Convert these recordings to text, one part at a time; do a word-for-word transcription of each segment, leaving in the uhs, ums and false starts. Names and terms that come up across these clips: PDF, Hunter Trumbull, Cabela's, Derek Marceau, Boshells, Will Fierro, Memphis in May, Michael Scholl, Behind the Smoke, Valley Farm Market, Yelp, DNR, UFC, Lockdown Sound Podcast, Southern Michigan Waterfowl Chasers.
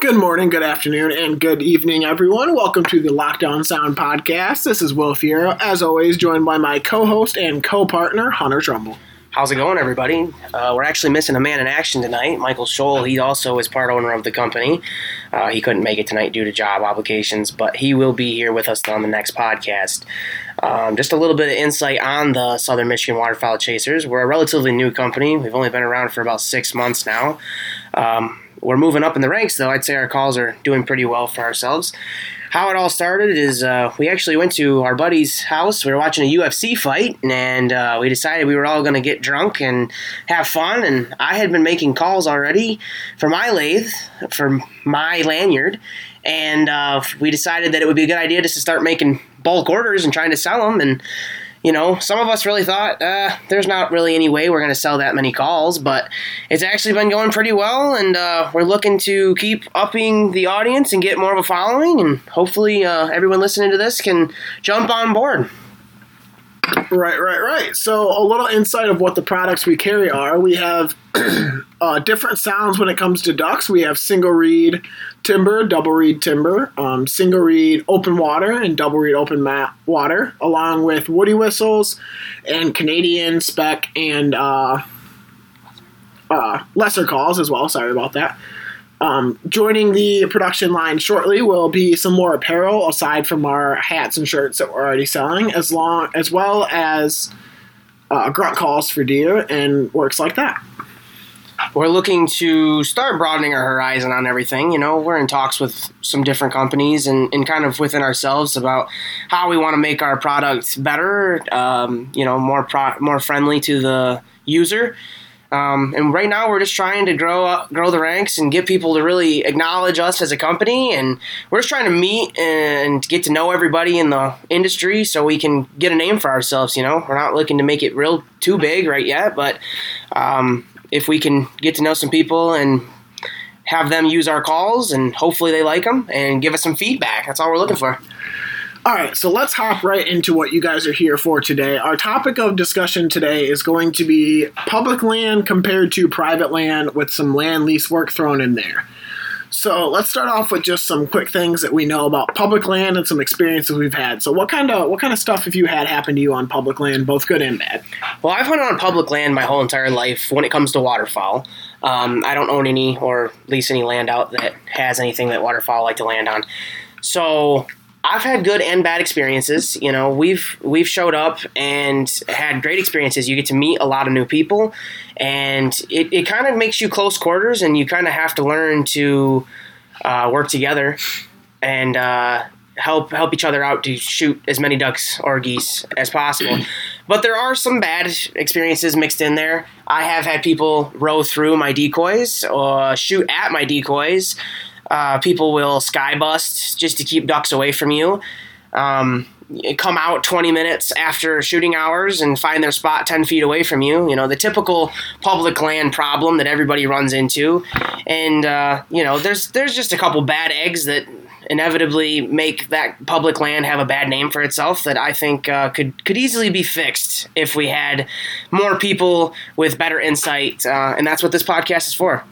Good morning, good afternoon, and good evening, everyone. Welcome to the Lockdown Sound Podcast. This is Will Fierro, as always, joined by my co-host and co-partner, Hunter Trumbull. How's it going, everybody? Uh, we're actually missing a man in action tonight, Michael Scholl. He also is part owner of the company. Uh, he couldn't make it tonight due to job obligations, but he will be here with us on the next podcast. Um, just a little bit of insight on the Southern Michigan Waterfowl Chasers. We're a relatively new company. We've only been around for about six months now. Um, We're moving up in the ranks, though. I'd say our calls are doing pretty well for ourselves. How it all started is uh, we actually went to our buddy's house. We were watching a U F C fight, and uh, we decided we were all going to get drunk and have fun. And I had been making calls already for my lathe, for my lanyard, and uh, we decided that it would be a good idea just to start making bulk orders and trying to sell them. And, you know, some of us really thought, uh, there's not really any way we're going to sell that many calls, but it's actually been going pretty well, and uh, we're looking to keep upping the audience and get more of a following, and hopefully uh, everyone listening to this can jump on board. Right, right, right. So a little insight of what the products we carry are. We have uh, different sounds when it comes to ducks. We have single reed timber, double reed timber, um, single reed open water, and double reed open mat water, along with woody whistles and Canadian spec and uh, uh, lesser calls as well. Sorry about that. Um, joining the production line shortly will be some more apparel aside from our hats and shirts that we're already selling, as long as well as uh, grunt calls for deer and works like that. We're looking to start broadening our horizon on everything. You know, we're in talks with some different companies and, and kind of within ourselves about how we want to make our products better, um, you know, more pro- more friendly to the user. Um, and right now we're just trying to grow up, grow the ranks and get people to really acknowledge us as a company. And we're just trying to meet and get to know everybody in the industry so we can get a name for ourselves. You know, we're not looking to make it real too big right yet, but um, if we can get to know some people and have them use our calls and hopefully they like them and give us some feedback, that's all we're looking for. All right, so let's hop right into what you guys are here for today. Our topic of discussion today is going to be public land compared to private land with some land lease work thrown in there. So let's start off with just some quick things that we know about public land and some experiences we've had. So what kind of what kind of stuff have you had happen to you on public land, both good and bad? Well, I've hunted on public land my whole entire life when it comes to waterfowl. Um, I don't own any or lease any land out that has anything that waterfowl like to land on. So I've had good and bad experiences. You know, we've we've showed up and had great experiences. You get to meet a lot of new people, and it, it kind of makes you close quarters, and you kind of have to learn to uh, work together and uh, help help each other out to shoot as many ducks or geese as possible. But there are some bad experiences mixed in there. I have had people row through my decoys or shoot at my decoys. Uh, people will sky bust just to keep ducks away from you. Um, come out twenty minutes after shooting hours and find their spot ten feet away from you. You know, the typical public land problem that everybody runs into. And, uh, you know, there's there's just a couple bad eggs that inevitably make that public land have a bad name for itself that I think uh, could, could easily be fixed if we had more people with better insight. Uh, and that's what this podcast is for.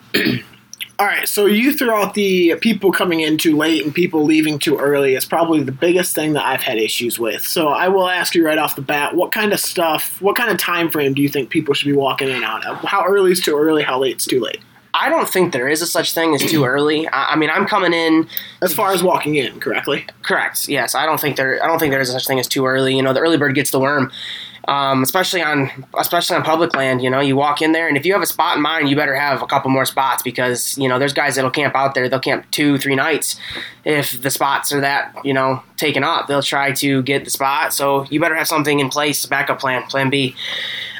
All right, so you threw out the people coming in too late and people leaving too early is probably the biggest thing that I've had issues with. So I will ask you right off the bat, what kind of stuff, what kind of time frame do you think people should be walking in and out of? How early is too early? How late is too late? I don't think there is a such thing as too early. I, I mean, I'm coming in as far as walking in, correctly? Correct. Yes, I don't think there. I don't think there is such thing as too early. You know, the early bird gets the worm. Um, especially on especially on public land, you know, you walk in there and if you have a spot in mind, you better have a couple more spots because, you know, there's guys that'll camp out there. They'll camp two, three nights. If the spots are that, you know, taken up, they'll try to get the spot. So you better have something in place, backup plan, plan B.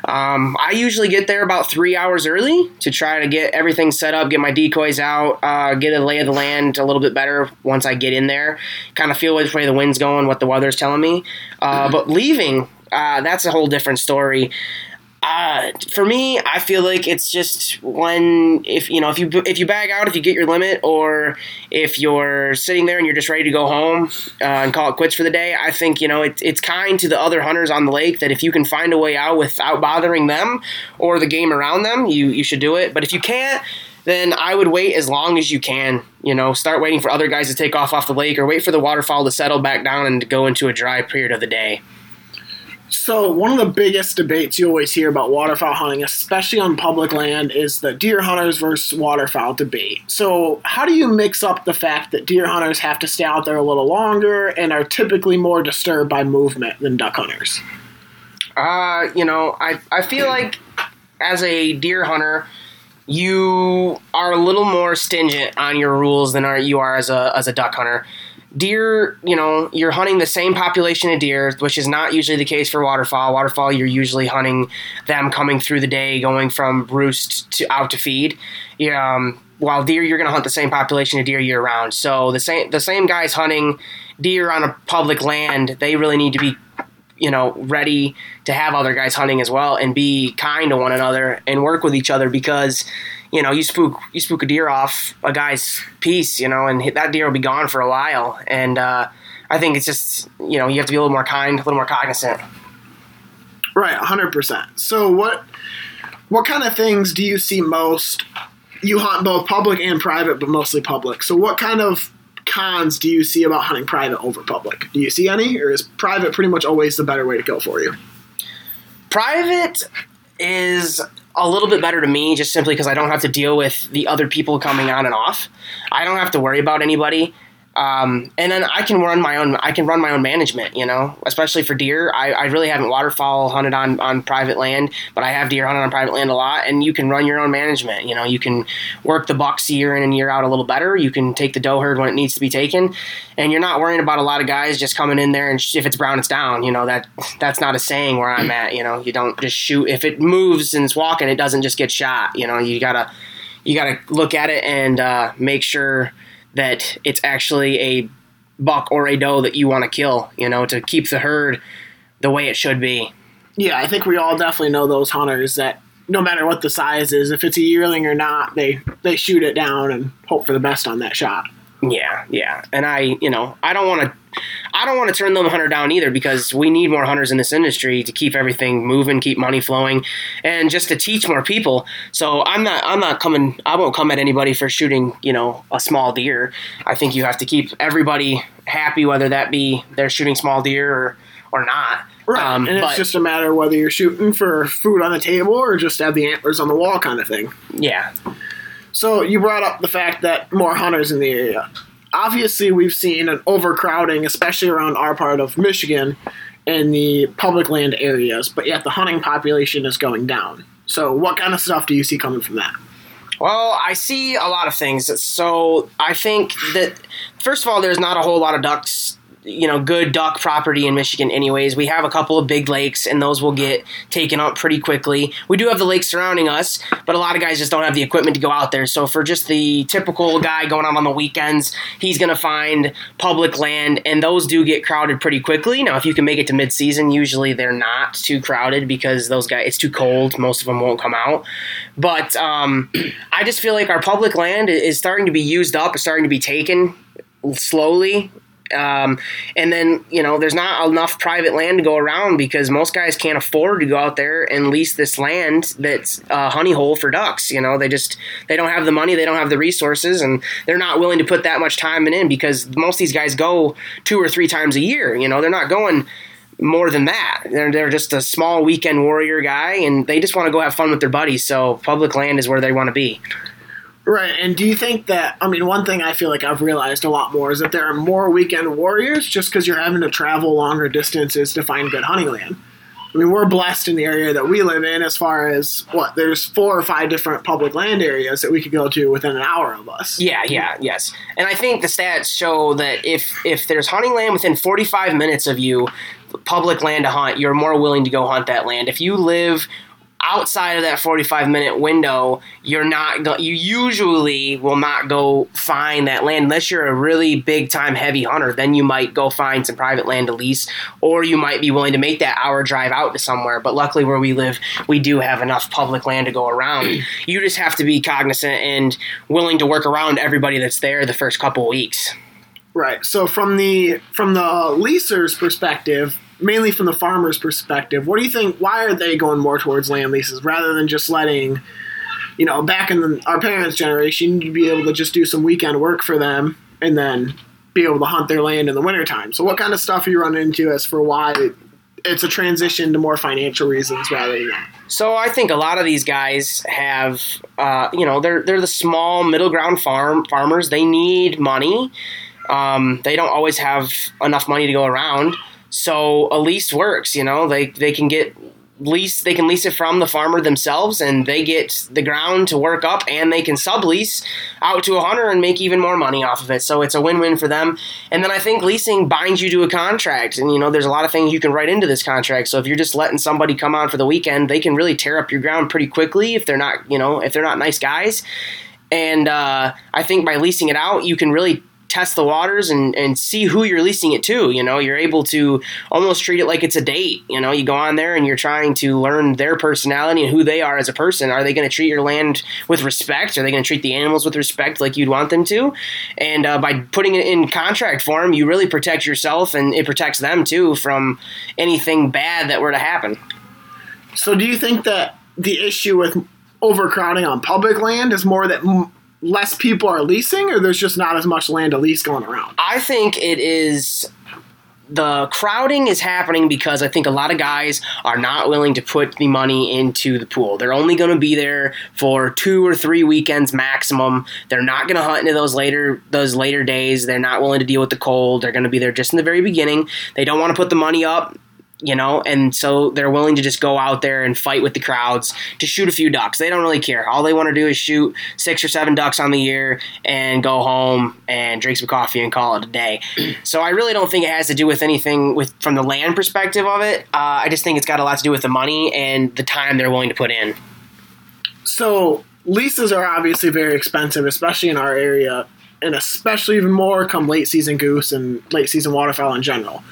Um, I usually get there about three hours early to try to get everything set up, get my decoys out, uh, get a lay of the land a little bit better once I get in there, kind of feel which way the wind's going, what the weather's telling me. Uh, but leaving... Uh, that's a whole different story. Uh, Uh, for me, I feel like it's just one, if, you know, if you, if you bag out, if you get your limit, or if you're sitting there and you're just ready to go home uh, and call it quits for the day, I think, you know, it, it's kind to the other hunters on the lake that if you can find a way out without bothering them or the game around them, you, you should do it. But if you can't, then I would wait as long as you can, you know, start waiting for other guys to take off off the lake, or wait for the waterfowl to settle back down and to go into a dry period of the day. So one of the biggest debates you always hear about waterfowl hunting, especially on public land, is the deer hunters versus waterfowl debate. So how do you mix up the fact that deer hunters have to stay out there a little longer and are typically more disturbed by movement than duck hunters? Uh, you know, I, I feel like as a deer hunter, you are a little more stringent on your rules than are you are as a as a duck hunter. Deer, you know, you're hunting the same population of deer, which is not usually the case for waterfowl. Waterfowl, you're usually hunting them coming through the day, going from roost to out to feed. Um, while deer, you're going to hunt the same population of deer year round. So the same the same guys hunting deer on a public land, they really need to be, you know, ready to have other guys hunting as well, and be kind to one another and work with each other, because, you know, you spook you spook a deer off a guy's piece, you know, and that deer will be gone for a while. And uh, I think it's just, you know, you have to be a little more kind, a little more cognizant. Right, one hundred percent. So what what kind of things do you see most? You hunt both public and private, but mostly public. So what kind of cons do you see about hunting private over public? Do you see any, or is private pretty much always the better way to go for you? Private is a little bit better to me, just simply because I don't have to deal with the other people coming on and off. I don't have to worry about anybody. Um, and then I can run my own, I can run my own management, you know, especially for deer. I, I really haven't waterfowl hunted on, on private land, but I have deer hunted on private land a lot, and you can run your own management. You know, you can work the bucks year in and year out a little better. You can take the doe herd when it needs to be taken, and you're not worrying about a lot of guys just coming in there and sh- if it's brown, it's down. You know, that, that's not a saying where I'm at, you know, you don't just shoot. If it moves and it's walking, it doesn't just get shot. You know, you gotta, you gotta look at it and, uh, make sure that it's actually a buck or a doe that you want to kill, you know, to keep the herd the way it should be. Yeah, I think we all definitely know those hunters that no matter what the size is, if it's a yearling or not, they, they shoot it down and hope for the best on that shot. Yeah, yeah. And I, you know, I don't want to, I don't want to turn them hunter down either, because we need more hunters in this industry to keep everything moving, keep money flowing, and just to teach more people. So I'm not, I'm not coming, I won't come at anybody for shooting, you know, a small deer. I think you have to keep everybody happy, whether that be they're shooting small deer or, or not. Right. Um, and it's but, just a matter of whether you're shooting for food on the table or just have the antlers on the wall kind of thing. Yeah. So you brought up the fact that more hunters in the area. Obviously, we've seen an overcrowding, especially around our part of Michigan, in the public land areas, but yet the hunting population is going down. So what kind of stuff do you see coming from that? Well, I see a lot of things. So I think that, first of all, there's not a whole lot of ducks, you know, good duck property in Michigan anyways. We have a couple of big lakes, and those will get taken up pretty quickly. We do have the lakes surrounding us, but a lot of guys just don't have the equipment to go out there. So for just the typical guy going out on the weekends, he's going to find public land, and those do get crowded pretty quickly. Now, if you can make it to mid-season, usually they're not too crowded because those guys, it's too cold. Most of them won't come out. But um, I just feel like our public land is starting to be used up. It's starting to be taken slowly. Um, and then, you know, there's not enough private land to go around because most guys can't afford to go out there and lease this land that's a honey hole for ducks. You know, they just, they don't have the money, they don't have the resources, and they're not willing to put that much time in because most of these guys go two or three times a year. You know, they're not going more than that. They're, they're just a small weekend warrior guy, and they just want to go have fun with their buddies. So public land is where they want to be. Right, and do you think that, I mean, one thing I feel like I've realized a lot more is that there are more weekend warriors just because you're having to travel longer distances to find good hunting land. I mean, we're blessed in the area that we live in as far as, what, there's four or five different public land areas that we could go to within an hour of us. Yeah, yeah, yes. And I think the stats show that if, if there's hunting land within forty-five minutes of you, public land to hunt, you're more willing to go hunt that land. If you live outside of that forty-five minute window, you're not go- you usually will not go find that land unless you're a really big time heavy hunter. Then you might go find some private land to lease, or you might be willing to make that hour drive out to somewhere. But luckily where we live, we do have enough public land to go around. You just have to be cognizant and willing to work around everybody that's there the first couple of weeks. Right. So from the from the leaser's perspective, mainly from the farmer's perspective, what do you think, why are they going more towards land leases rather than just letting, you know, back in the, our parents' generation, you'd be able to just do some weekend work for them and then be able to hunt their land in the wintertime. So what kind of stuff are you running into as for why it's a transition to more financial reasons rather than that? So I think a lot of these guys have, uh, you know, they're they're the small middle ground farm farmers. They need money. Um, they don't always have enough money to go around. So a lease works, you know, they, they can get lease, they can lease it from the farmer themselves, and they get the ground to work up, and they can sublease out to a hunter and make even more money off of it. So it's a win-win for them. And then I think leasing binds you to a contract, and you know, there's a lot of things you can write into this contract. So if you're just letting somebody come on for the weekend, they can really tear up your ground pretty quickly if they're not, you know, if they're not nice guys. And, uh, I think by leasing it out, you can really test the waters and, and see who you're leasing it to. You know, you're able to almost treat it like it's a date. You know, you go on there and you're trying to learn their personality and who they are as a person. Are they going to treat your land with respect? Are they going to treat the animals with respect like you'd want them to? And uh, by putting it in contract form, you really protect yourself, and it protects them too from anything bad that were to happen. So do you think that the issue with overcrowding on public land is more that m- less people are leasing, or there's just not as much land to lease going around? I think it is the crowding is happening because I think a lot of guys are not willing to put the money into the pool. They're only going to be there for two or three weekends maximum. They're not going to hunt into those later those later days. They're not willing to deal with the cold. They're going to be there just in the very beginning. They don't want to put the money up, you know, and so they're willing to just go out there and fight with the crowds to shoot a few ducks. They don't really care. All they want to do is shoot six or seven ducks on the year and go home and drink some coffee and call it a day. So I really don't think it has to do with anything with from the land perspective of it. Uh, I just think it's got a lot to do with the money and the time they're willing to put in. So leases are obviously very expensive, especially in our area, and especially even more come late season goose and late season waterfowl in general.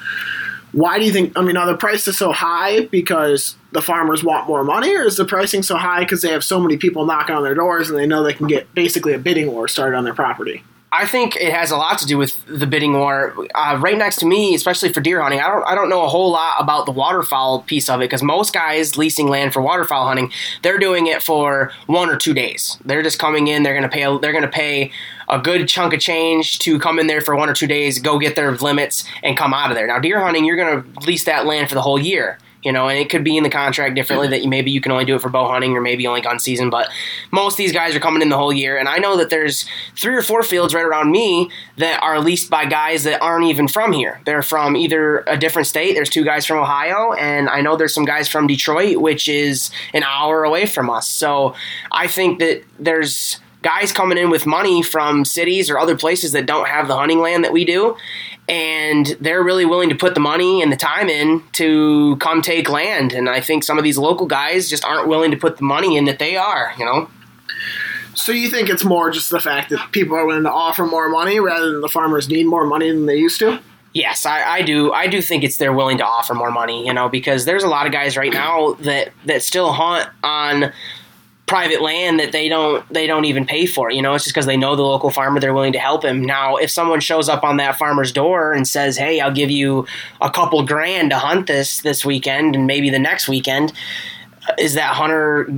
Why do you think, I mean, are the prices so high because the farmers want more money, or is the pricing so high because they have so many people knocking on their doors and they know they can get basically a bidding war started on their property? I think it has a lot to do with the bidding war. Uh, right next to me, especially for deer hunting, I don't I don't know a whole lot about the waterfowl piece of it, because most guys leasing land for waterfowl hunting, they're doing it for one or two days. They're just coming in. They're gonna pay. They're gonna pay a good chunk of change to come in there for one or two days, go get their limits, and come out of there. Now, deer hunting, you're gonna lease that land for the whole year. You know, and it could be in the contract differently that you, maybe you can only do it for bow hunting or maybe only gun season. But most of these guys are coming in the whole year. And I know that there's three or four fields right around me that are leased by guys that aren't even from here. They're from either a different state. There's two guys from Ohio. And I know there's some guys from Detroit, which is an hour away from us. So I think that there's guys coming in with money from cities or other places that don't have the hunting land that we do. And they're really willing to put the money and the time in to come take land. And I think some of these local guys just aren't willing to put the money in that they are, you know. So you think it's more just the fact that people are willing to offer more money rather than the farmers need more money than they used to? Yes, I, I do. I do think it's they're willing to offer more money, you know, because there's a lot of guys right now that, that still hunt on private land that they don't they don't even pay for. You know, it's just because they know the local farmer, they're willing to help him. Now, if someone shows up on that farmer's door and says, hey, I'll give you a couple grand to hunt this this weekend and maybe the next weekend, is that hunter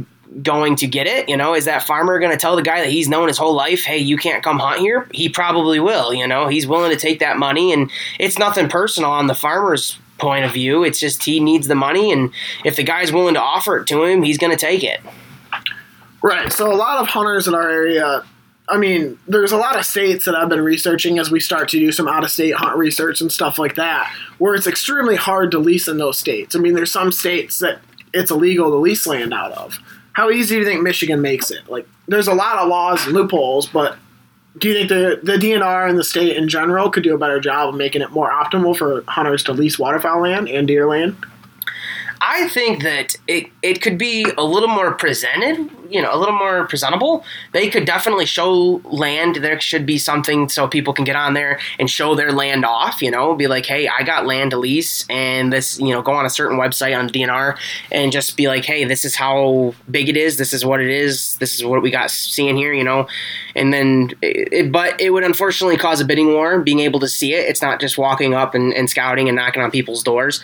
going to get it? You know, is that farmer going to tell the guy that he's known his whole life, hey, you can't come hunt here? He probably will. You know, he's willing to take that money, and it's nothing personal on the farmer's point of view. It's just he needs the money, and if the guy's willing to offer it to him, he's going to take it. Right, so a lot of hunters in our area, I mean, there's a lot of states that I've been researching as we start to do some out-of-state hunt research and stuff like that, where it's extremely hard to lease in those states. I mean, there's some states that it's illegal to lease land out of. How easy do you think Michigan makes it? Like, there's a lot of laws and loopholes, but do you think the, the D N R and the state in general could do a better job of making it more optimal for hunters to lease waterfowl land and deer land? I think that it it could be a little more presented, you know, a little more presentable. They could definitely show land. There should be something so people can get on there and show their land off, you know, be like, hey, I got land to lease, and this, you know, go on a certain website on D N R and just be like, hey, this is how big it is. This is what it is. This is what we got seeing here, you know, and then, it, but it would unfortunately cause a bidding war, being able to see it. It's not just walking up and, and scouting and knocking on people's doors.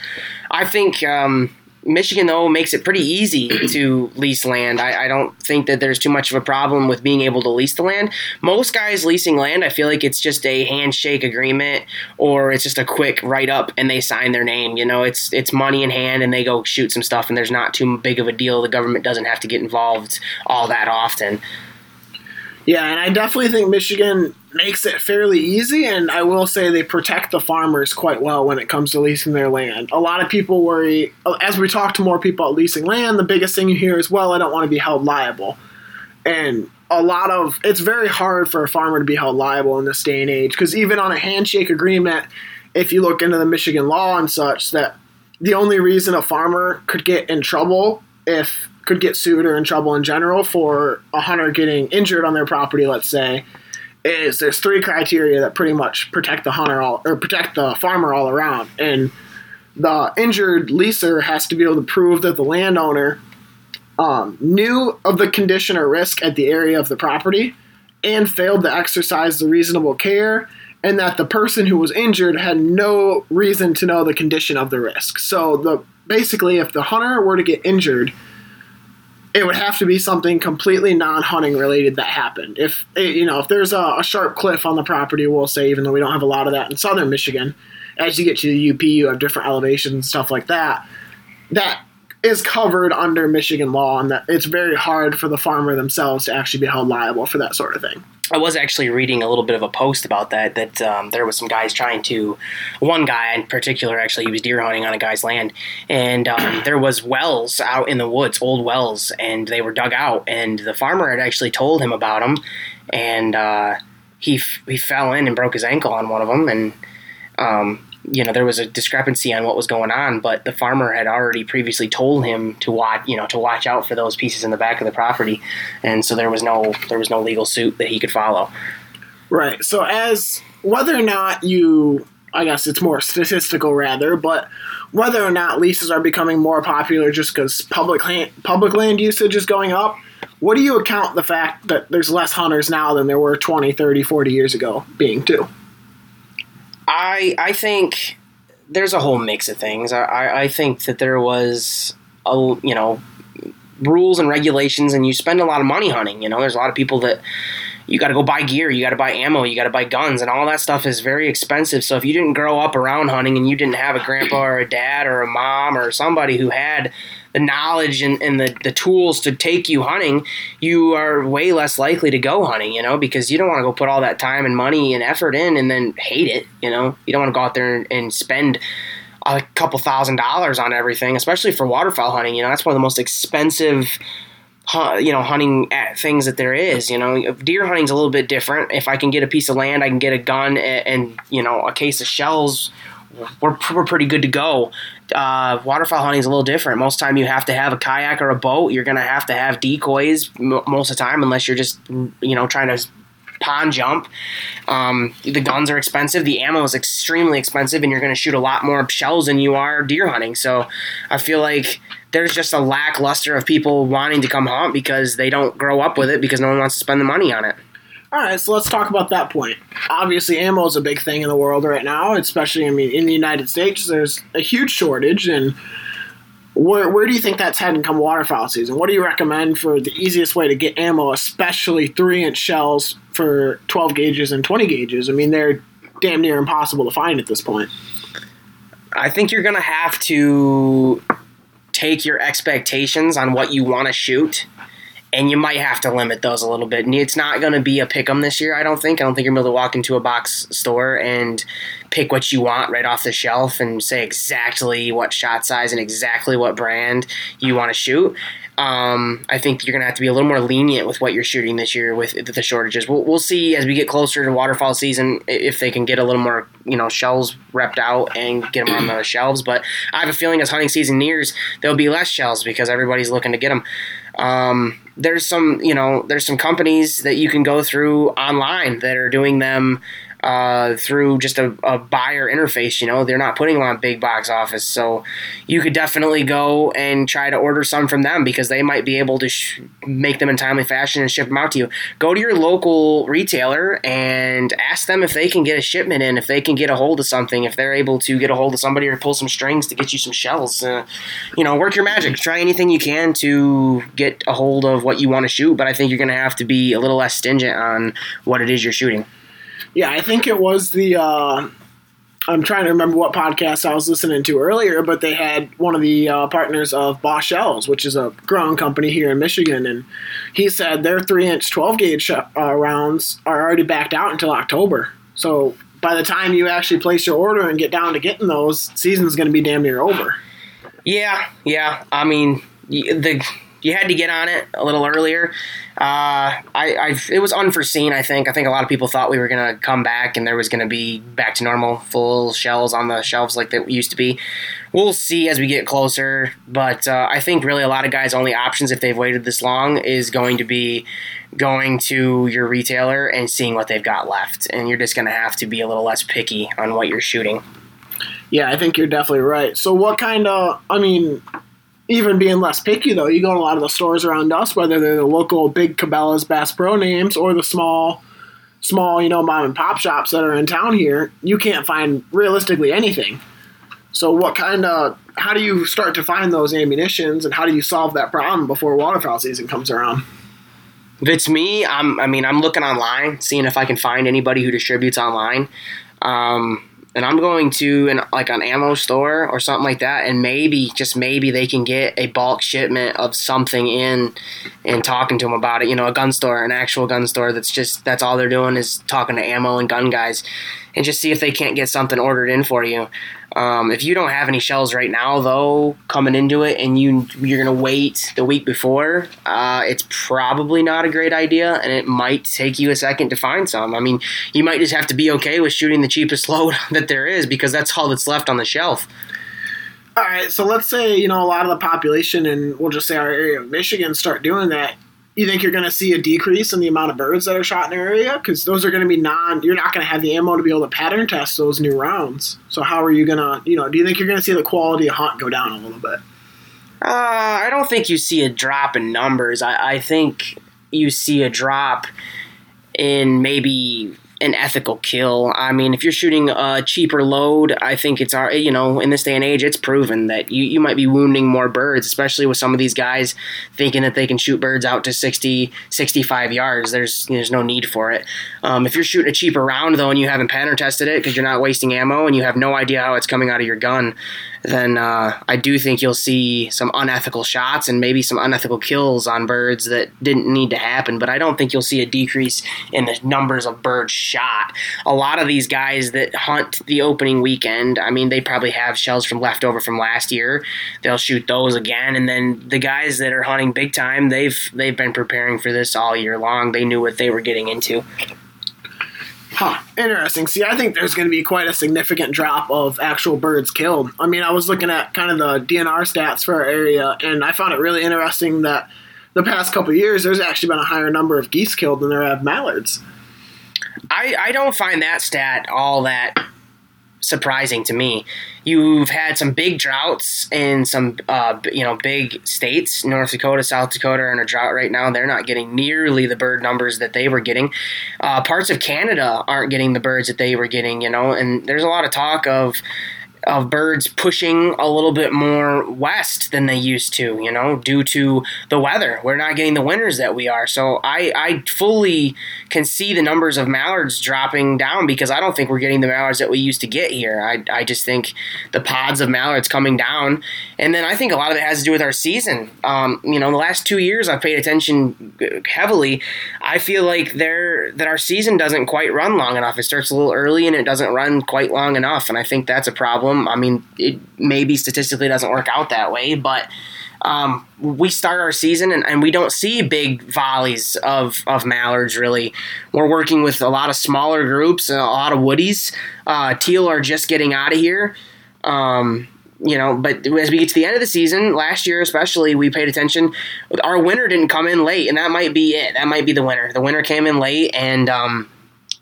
I think, um, Michigan, though, makes it pretty easy to lease land. I, I don't think that there's too much of a problem with being able to lease the land. Most guys leasing land, I feel like it's just a handshake agreement, or it's just a quick write-up and they sign their name. You know, it's it's money in hand and they go shoot some stuff, and there's not too big of a deal. The government doesn't have to get involved all that often. Yeah, and I definitely think Michigan makes it fairly easy, and I will say they protect the farmers quite well when it comes to leasing their land. A lot of people worry, as we talk to more people about leasing land, the biggest thing you hear is, well, I don't want to be held liable. And a lot of, it's very hard for a farmer to be held liable in this day and age, because even on a handshake agreement, if you look into the Michigan law and such, that the only reason a farmer could get in trouble if... could get sued or in trouble in general for a hunter getting injured on their property, let's say, is there's three criteria that pretty much protect the hunter all, or protect the farmer all around. And the injured leaser has to be able to prove that the landowner um, knew of the condition or risk at the area of the property and failed to exercise the reasonable care, and that the person who was injured had no reason to know the condition of the risk. So the basically, if the hunter were to get injured, it would have to be something completely non-hunting related that happened. If you know, if there's a, a sharp cliff on the property, we'll say, even though we don't have a lot of that in southern Michigan, as you get to the U P, you have different elevations and stuff like that. That is covered under Michigan law, and that it's very hard for the farmer themselves to actually be held liable for that sort of thing. I was actually reading a little bit of a post about that, that um, there was some guys trying to, one guy in particular, actually, he was deer hunting on a guy's land, and um, there was wells out in the woods, old wells, and they were dug out, and the farmer had actually told him about them, and uh, he f- he fell in and broke his ankle on one of them, and um, you know, there was a discrepancy on what was going on, but the farmer had already previously told him to watch, you know, to watch out for those pieces in the back of the property. And so there was no, there was no legal suit that he could follow. Right. So as whether or not you, I guess it's more statistical rather, but whether or not leases are becoming more popular just because public land, public land usage is going up, what do you account the fact that there's less hunters now than there were twenty, thirty, forty years ago being too? I I think there's a whole mix of things. I, I think that there was, a, you know, rules and regulations, and you spend a lot of money hunting. You know, there's a lot of people that you got to go buy gear, you got to buy ammo, you got to buy guns, and all that stuff is very expensive. So if you didn't grow up around hunting and you didn't have a grandpa or a dad or a mom or somebody who had the knowledge and, and the, the tools to take you hunting, you are way less likely to go hunting, you know, because you don't want to go put all that time and money and effort in and then hate it, you know. You don't want to go out there and, and spend a couple thousand dollars on everything, especially for waterfowl hunting. You know, that's one of the most expensive, you know, hunting at things that there is. You know, deer hunting's a little bit different. If I can get a piece of land, I can get a gun and, and you know, a case of shells, we're, we're pretty good to go. Uh, waterfowl hunting is a little different. Most time you have to have a kayak or a boat. You're going to have to have decoys m- most of the time, unless you're just, you know, trying to pond jump. Um, the guns are expensive. The ammo is extremely expensive, and you're going to shoot a lot more shells than you are deer hunting. So I feel like there's just a lackluster of people wanting to come hunt because they don't grow up with it, because no one wants to spend the money on it. All right, so let's talk about that point. Obviously, ammo is a big thing in the world right now, especially, I mean, in the United States, there's a huge shortage. And where where do you think that's heading come waterfowl season? What do you recommend for the easiest way to get ammo, especially three-inch shells for twelve gauges and twenty gauges? I mean, they're damn near impossible to find at this point. I think you're going to have to take your expectations on what you want to shoot and you might have to limit those a little bit. And it's not going to be a pick 'em this year, I don't think. I don't think you're going to be able to walk into a box store and pick what you want right off the shelf and say exactly what shot size and exactly what brand you want to shoot. Um, I think you're going to have to be a little more lenient with what you're shooting this year with the shortages. We'll, we'll see as we get closer to waterfall season if they can get a little more, you know, shells repped out and get them on the shelves. But I have a feeling as hunting season nears, there'll be less shells because everybody's looking to get them. Um, there's some, you know, there's some companies that you can go through online that are doing them Uh, through just a, a buyer interface. You know, they're not putting them on big box office, so you could definitely go and try to order some from them because they might be able to sh- make them in timely fashion and ship them out to you. Go to your local retailer and ask them if they can get a shipment in, if they can get a hold of something, if they're able to get a hold of somebody or pull some strings to get you some shells. Uh, you know, work your magic. Try anything you can to get a hold of what you want to shoot, but I think you're going to have to be a little less stringent on what it is you're shooting. Yeah, I think it was the uh, – I'm trying to remember what podcast I was listening to earlier, but they had one of the uh, partners of Boshells, which is a ground company here in Michigan, and he said their three-inch twelve-gauge uh, rounds are already backed out until October. So by the time you actually place your order and get down to getting those, season's going to be damn near over. Yeah, yeah. I mean, the – you had to get on it a little earlier. Uh, I, I, it was unforeseen, I think. I think a lot of people thought we were going to come back and there was going to be back to normal, full shells on the shelves like they used to be. We'll see as we get closer. But uh, I think really a lot of guys' only options, if they've waited this long, is going to be going to your retailer and seeing what they've got left. And you're just going to have to be a little less picky on what you're shooting. Yeah, I think you're definitely right. So what kind of, I mean... even being less picky, though, you go to a lot of the stores around us, whether they're the local big Cabela's, Bass Pro names, or the small, small, you know, mom and pop shops that are in town here, you can't find realistically anything. So what kind of, how do you start to find those ammunitions, and how do you solve that problem before waterfowl season comes around? If it's me, I'm, I mean, I'm looking online, seeing if I can find anybody who distributes online. Um... And I'm going to an like an ammo store or something like that, and maybe, just maybe, they can get a bulk shipment of something in and talking to them about it. You know, a gun store, an actual gun store that's just, that's all they're doing is talking to ammo and gun guys, and just see if they can't get something ordered in for you. Um, if you don't have any shells right now, though, coming into it, and you, you're going to wait the week before, uh, it's probably not a great idea, and it might take you a second to find some. I mean, you might just have to be okay with shooting the cheapest load that there is, because that's all that's left on the shelf. All right, so let's say, you know, a lot of the population, and we'll just say our area of Michigan, start doing that. You think you're going to see a decrease in the amount of birds that are shot in the area? Because those are going to be non – you're not going to have the ammo to be able to pattern test those new rounds. So how are you going to – you know, do you think you're going to see the quality of hunt go down a little bit? Uh, I don't think you see a drop in numbers. I, I think you see a drop in maybe – an ethical kill. I mean, if you're shooting a cheaper load, I think it's, you know, in this day and age, it's proven that you, you might be wounding more birds, especially with some of these guys thinking that they can shoot birds out to sixty, sixty-five yards. There's there's no need for it. Um, if you're shooting a cheaper round, though, and you haven't pattern tested it because you're not wasting ammo and you have no idea how it's coming out of your gun, then uh, I do think you'll see some unethical shots and maybe some unethical kills on birds that didn't need to happen. But I don't think you'll see a decrease in the numbers of birds shot. A lot of these guys that hunt the opening weekend, I mean, they probably have shells from leftover from last year. They'll shoot those again. And then the guys that are hunting big time, they've they've been preparing for this all year long. They knew what they were getting into. Huh. Interesting. See, I think there's going to be quite a significant drop of actual birds killed. I mean, I was looking at kind of the D N R stats for our area, and I found it really interesting that the past couple of years, there's actually been a higher number of geese killed than there have mallards. I, I don't find that stat all that surprising to me. You've had some big droughts in some, uh, you know, big states. North Dakota, South Dakota are in a drought right now. They're not getting nearly the bird numbers that they were getting. Uh, parts of Canada aren't getting the birds that they were getting, you know, and there's a lot of talk of of birds pushing a little bit more west than they used to, you know, due to the weather. We're not getting the winters that we are. So I, I fully can see the numbers of mallards dropping down because I don't think we're getting the mallards that we used to get here. I, I just think the pods of mallards coming down. And then I think a lot of it has to do with our season. Um, you know, the last two years I've paid attention heavily. I feel like there that our season doesn't quite run long enough. It starts a little early and it doesn't run quite long enough. And I think that's a problem. I mean, it maybe statistically doesn't work out that way, but um, we start our season and, and we don't see big volleys of, of mallards, really. We're working with a lot of smaller groups and a lot of woodies. Uh, teal are just getting out of here. Um, you know, but as we get to the end of the season, last year especially, we paid attention. Our winter didn't come in late, and that might be it. That might be the winter. The winter came in late, and um,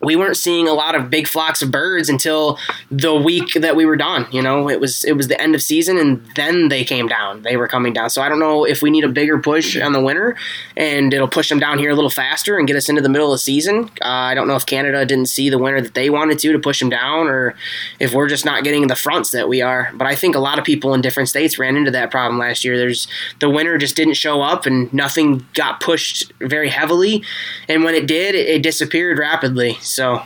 we weren't seeing a lot of big flocks of birds until the week that we were done. You know, it was it was the end of season, and then they came down. They were coming down. So I don't know if we need a bigger push on the winter, and it'll push them down here a little faster and get us into the middle of the season. Uh, I don't know if Canada didn't see the winter that they wanted to to push them down, or if we're just not getting the fronts that we are. But I think a lot of people in different states ran into that problem last year. There's the winter just didn't show up, and nothing got pushed very heavily. And when it did, it, it disappeared rapidly. So,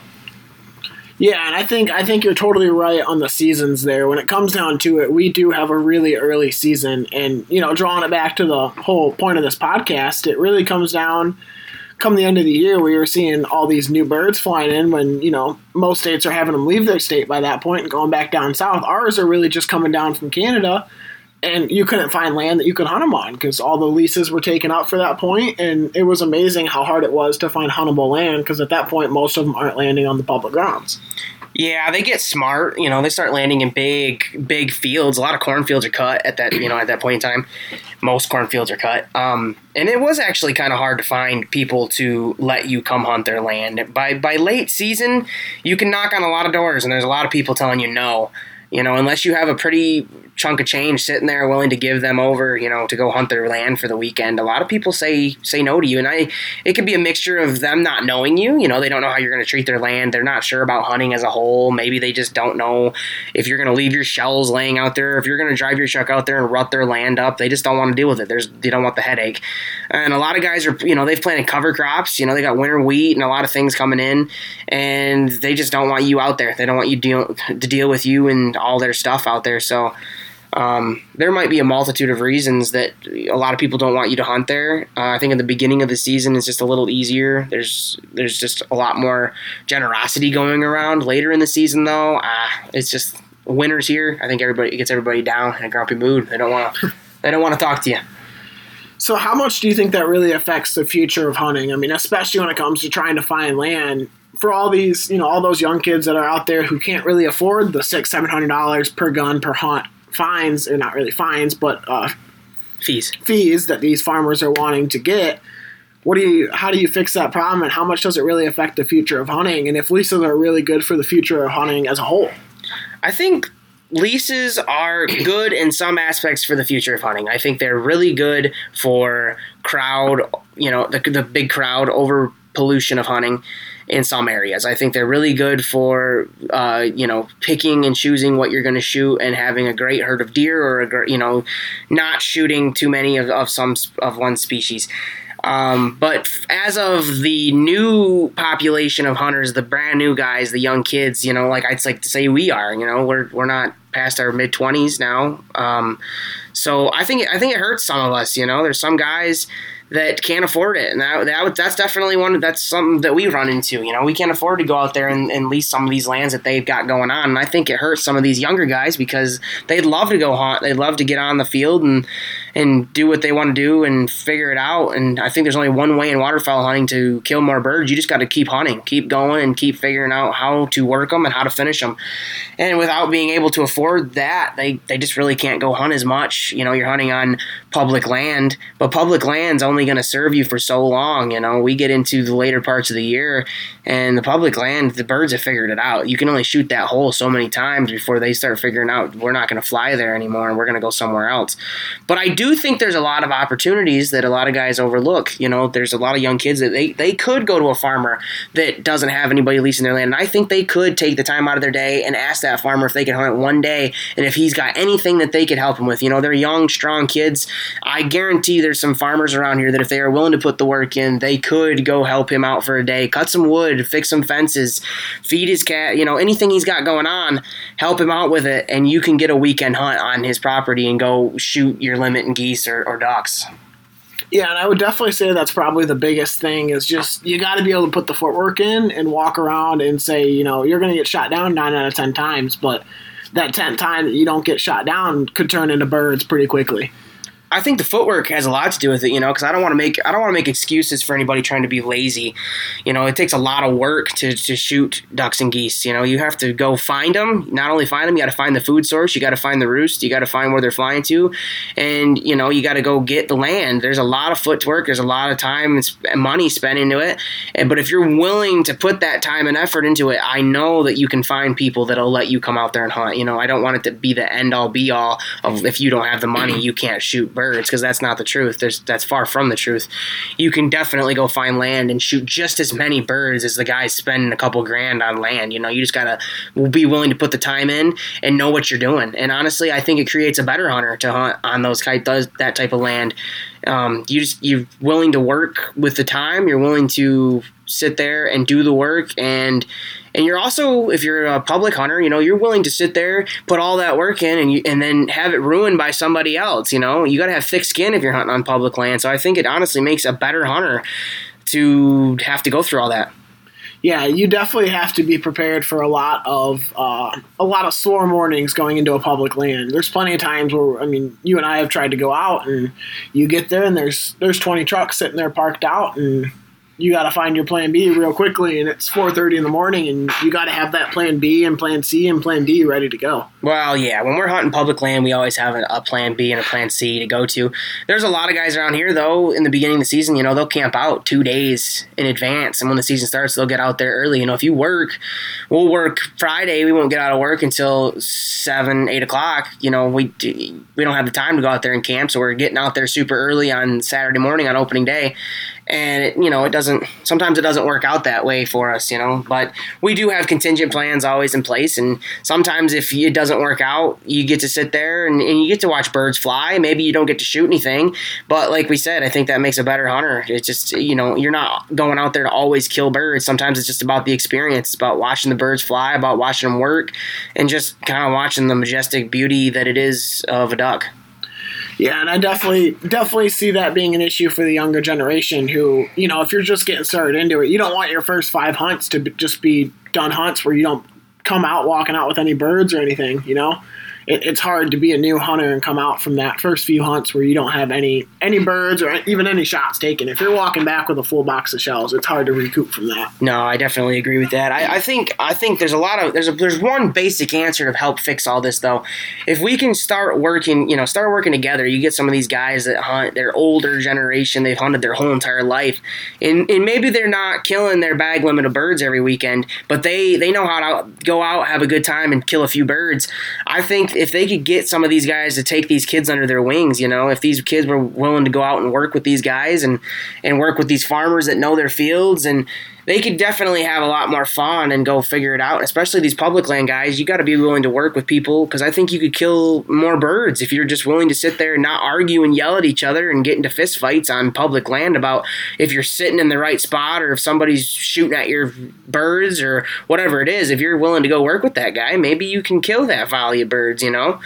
yeah, and I think I think you're totally right on the seasons there. When it comes down to it, we do have a really early season, and you know, drawing it back to the whole point of this podcast, it really comes down come the end of the year. We were seeing all these new birds flying in when you know most states are having them leave their state by that point and going back down south. Ours are really just coming down from Canada, and you couldn't find land that you could hunt them on because all the leases were taken up for that point, and it was amazing how hard it was to find huntable land because at that point, most of them aren't landing on the public grounds. Yeah, they get smart. You know, they start landing in big, big fields. A lot of cornfields are cut at that, you know, at that point in time. Most cornfields are cut. Um, and it was actually kind of hard to find people to let you come hunt their land. By, by late season, you can knock on a lot of doors, and there's a lot of people telling you no. You know, unless you have a pretty chunk of change sitting there willing to give them over, you know, to go hunt their land for the weekend, a lot of people say say no to you. And I, it could be a mixture of them not knowing you. You know, they don't know how you're going to treat their land. They're not sure about hunting as a whole. Maybe they just don't know if you're going to leave your shells laying out there, if you're going to drive your truck out there and rut their land up. They just don't want to deal with it. There's they don't want the headache. And a lot of guys are, you know, they've planted cover crops. You know, they got winter wheat and a lot of things coming in, and they just don't want you out there. They don't want you deal, to deal with you and all their stuff out there. So um, there might be a multitude of reasons that a lot of people don't want you to hunt there. Uh, I think in the beginning of the season, it's just a little easier. There's there's just a lot more generosity going around. Later in the season, though, uh, it's just winter's here. I think everybody it gets everybody down in a grumpy mood. They don't want to they don't want to talk to you. So how much do you think that really affects the future of hunting? I mean, especially when it comes to trying to find land. For all these, you know, all those young kids that are out there who can't really afford the six, seven hundred dollars per gun per hunt fines, or not really fines, but uh, fees, fees that these farmers are wanting to get. What do you? How do you fix that problem, and how much does it really affect the future of hunting? And if leases are really good for the future of hunting as a whole, I think. Leases are good in some aspects for the future of hunting. I think they're really good for crowd, you know, the, the big crowd over pollution of hunting in some areas. I think they're really good for, uh, you know, picking and choosing what you're going to shoot and having a great herd of deer or, a, you know, not shooting too many of, of some of one species. Um, but as of the new population of hunters, the brand new guys, the young kids, you know, like I'd like to say we are, you know, we're, we're not past our mid twenties now. Um, so I think, I think it hurts some of us, you know, there's some guys that can't afford it. And that, that that's definitely one, that's something that we run into, you know, we can't afford to go out there and, and lease some of these lands that they've got going on. And I think it hurts some of these younger guys because they'd love to go hunt. They'd love to get on the field and, and do what they want to do and figure it out. And I think there's only one way in waterfowl hunting to kill more birds. You just got to keep hunting, keep going, and keep figuring out how to work them and how to finish them. And without being able to afford that, they, they just really can't go hunt as much. You know, you're hunting on public land, but public land's only going to serve you for so long. You know, we get into the later parts of the year, and the public land, the birds have figured it out. You can only shoot that hole so many times before they start figuring out we're not going to fly there anymore and we're going to go somewhere else. But I do do think there's a lot of opportunities that a lot of guys overlook. You know, there's a lot of young kids that they, they could go to a farmer that doesn't have anybody leasing their land. And I think they could take the time out of their day and ask that farmer if they can hunt one day and if he's got anything that they could help him with. You know, they're young, strong kids. I guarantee there's some farmers around here that if they are willing to put the work in, they could go help him out for a day, cut some wood, fix some fences, feed his cat, you know, anything he's got going on, help him out with it. And you can get a weekend hunt on his property and go shoot your limit and geese or, or ducks. Yeah, and I would definitely say that's probably the biggest thing is just you got to be able to put the footwork in and walk around and say, you know, you're going to get shot down nine out of ten times, but that tenth time that you don't get shot down could turn into birds pretty quickly. I think the footwork has a lot to do with it, you know, because I don't want to make I don't want to make excuses for anybody trying to be lazy. You know, it takes a lot of work to, to shoot ducks and geese. You know, you have to go find them. Not only find them, you got to find the food source. You got to find the roost. You got to find where they're flying to, and you know, you got to go get the land. There's a lot of footwork. There's a lot of time and money spent into it. And but if you're willing to put that time and effort into it, I know that you can find people that'll let you come out there and hunt. You know, I don't want it to be the end all be all of if you don't have the money, you can't shoot birds, because that's not the truth. There's that's far from the truth. You can definitely go find land and shoot just as many birds as the guy's spending a couple grand on land. You know, you just gotta be willing to put the time in and know what you're doing. And honestly, I think it creates a better hunter to hunt on those type that type of land. Um, you just you're willing to work with the time. You're willing to sit there and do the work and. And you're also, if you're a public hunter, you know, you're willing to sit there, put all that work in, and you, and then have it ruined by somebody else. You know, you got to have thick skin if you're hunting on public land. So I think it honestly makes a better hunter to have to go through all that. Yeah, you definitely have to be prepared for a lot of uh, a lot of sore mornings going into a public land. There's plenty of times where, I mean, you and I have tried to go out, and you get there, and there's there's twenty trucks sitting there parked out, and you got to find your plan B real quickly, and it's four thirty in the morning, and you got to have that plan B and plan C and plan D ready to go. Well, yeah. When we're hunting public land, we always have a plan B and a plan C to go to. There's a lot of guys around here, though, in the beginning of the season, you know, they'll camp out two days in advance, and when the season starts, they'll get out there early. You know, if you work, we'll work Friday. We won't get out of work until seven, eight o'clock. You know, we, we don't have the time to go out there and camp, so we're getting out there super early on Saturday morning on opening day. And, it, you know, it doesn't – sometimes it doesn't work out that way for us, you know. But we do have contingent plans always in place. And sometimes if it doesn't work out, you get to sit there and, and you get to watch birds fly. Maybe you don't get to shoot anything. But like we said, I think that makes a better hunter. It's just, you know, you're not going out there to always kill birds. Sometimes it's just about the experience. It's about watching the birds fly, about watching them work, and just kind of watching the majestic beauty that it is of a duck. Yeah, and I definitely definitely see that being an issue for the younger generation who, you know, if you're just getting started into it, you don't want your first five hunts to just be done hunts where you don't come out walking out with any birds or anything, you know? It, it's hard to be a new hunter and come out from that first few hunts where you don't have any, any birds or even any shots taken. If you're walking back with a full box of shells, it's hard to recoup from that. No, I definitely agree with that. I, I think I think there's a lot of there's a, there's one basic answer to help fix all this though. If we can start working, you know, start working together, you get some of these guys that hunt, they're older generation, they've hunted their whole entire life, and and maybe they're not killing their bag limit of birds every weekend, but they they know how to go out, have a good time, and kill a few birds. I think. If they could get some of these guys to take these kids under their wings, you know, if these kids were willing to go out and work with these guys and, and work with these farmers that know their fields, and they could definitely have a lot more fun and go figure it out. Especially these public land guys, you got to be willing to work with people, because I think you could kill more birds if you're just willing to sit there and not argue and yell at each other and get into fist fights on public land about if you're sitting in the right spot or if somebody's shooting at your birds or whatever it is. If you're willing to go work with that guy, maybe you can kill that volley of birds, you know?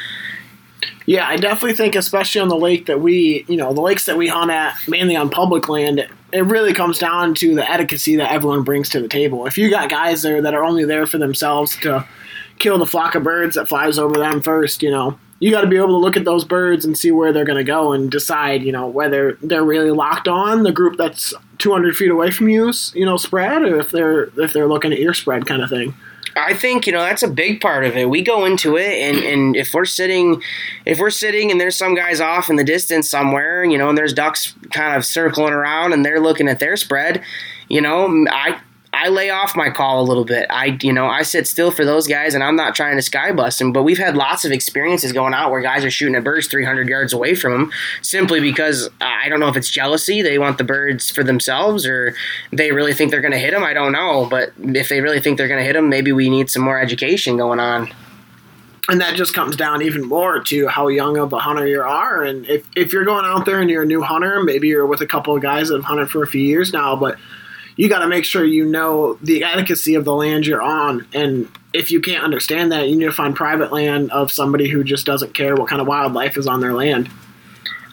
Yeah, I definitely think, especially on the lake that we, you know, the lakes that we hunt at, mainly on public land, it really comes down to the etiquette that everyone brings to the table. If you got guys there that are only there for themselves to kill the flock of birds that flies over them first, you know, you got to be able to look at those birds and see where they're going to go and decide, you know, whether they're really locked on the group that's two hundred feet away from you, you know, spread, or if they're if they're looking at your spread kind of thing. I think, you know, that's a big part of it. We go into it, and, and if we're sitting if we're sitting and there's some guys off in the distance somewhere, you know, and there's ducks kind of circling around and they're looking at their spread, you know, I I lay off my call a little bit. I, you know, I sit still for those guys, and I'm not trying to sky bust them, but we've had lots of experiences going out where guys are shooting at birds three hundred yards away from them simply because uh, I don't know if it's jealousy. They want the birds for themselves, or they really think they're going to hit them. I don't know, but if they really think they're going to hit them, maybe we need some more education going on. And that just comes down even more to how young of a hunter you are. And if, if you're going out there and you're a new hunter, maybe you're with a couple of guys that have hunted for a few years now, but you got to make sure you know the adequacy of the land you're on. And if you can't understand that, you need to find private land of somebody who just doesn't care what kind of wildlife is on their land.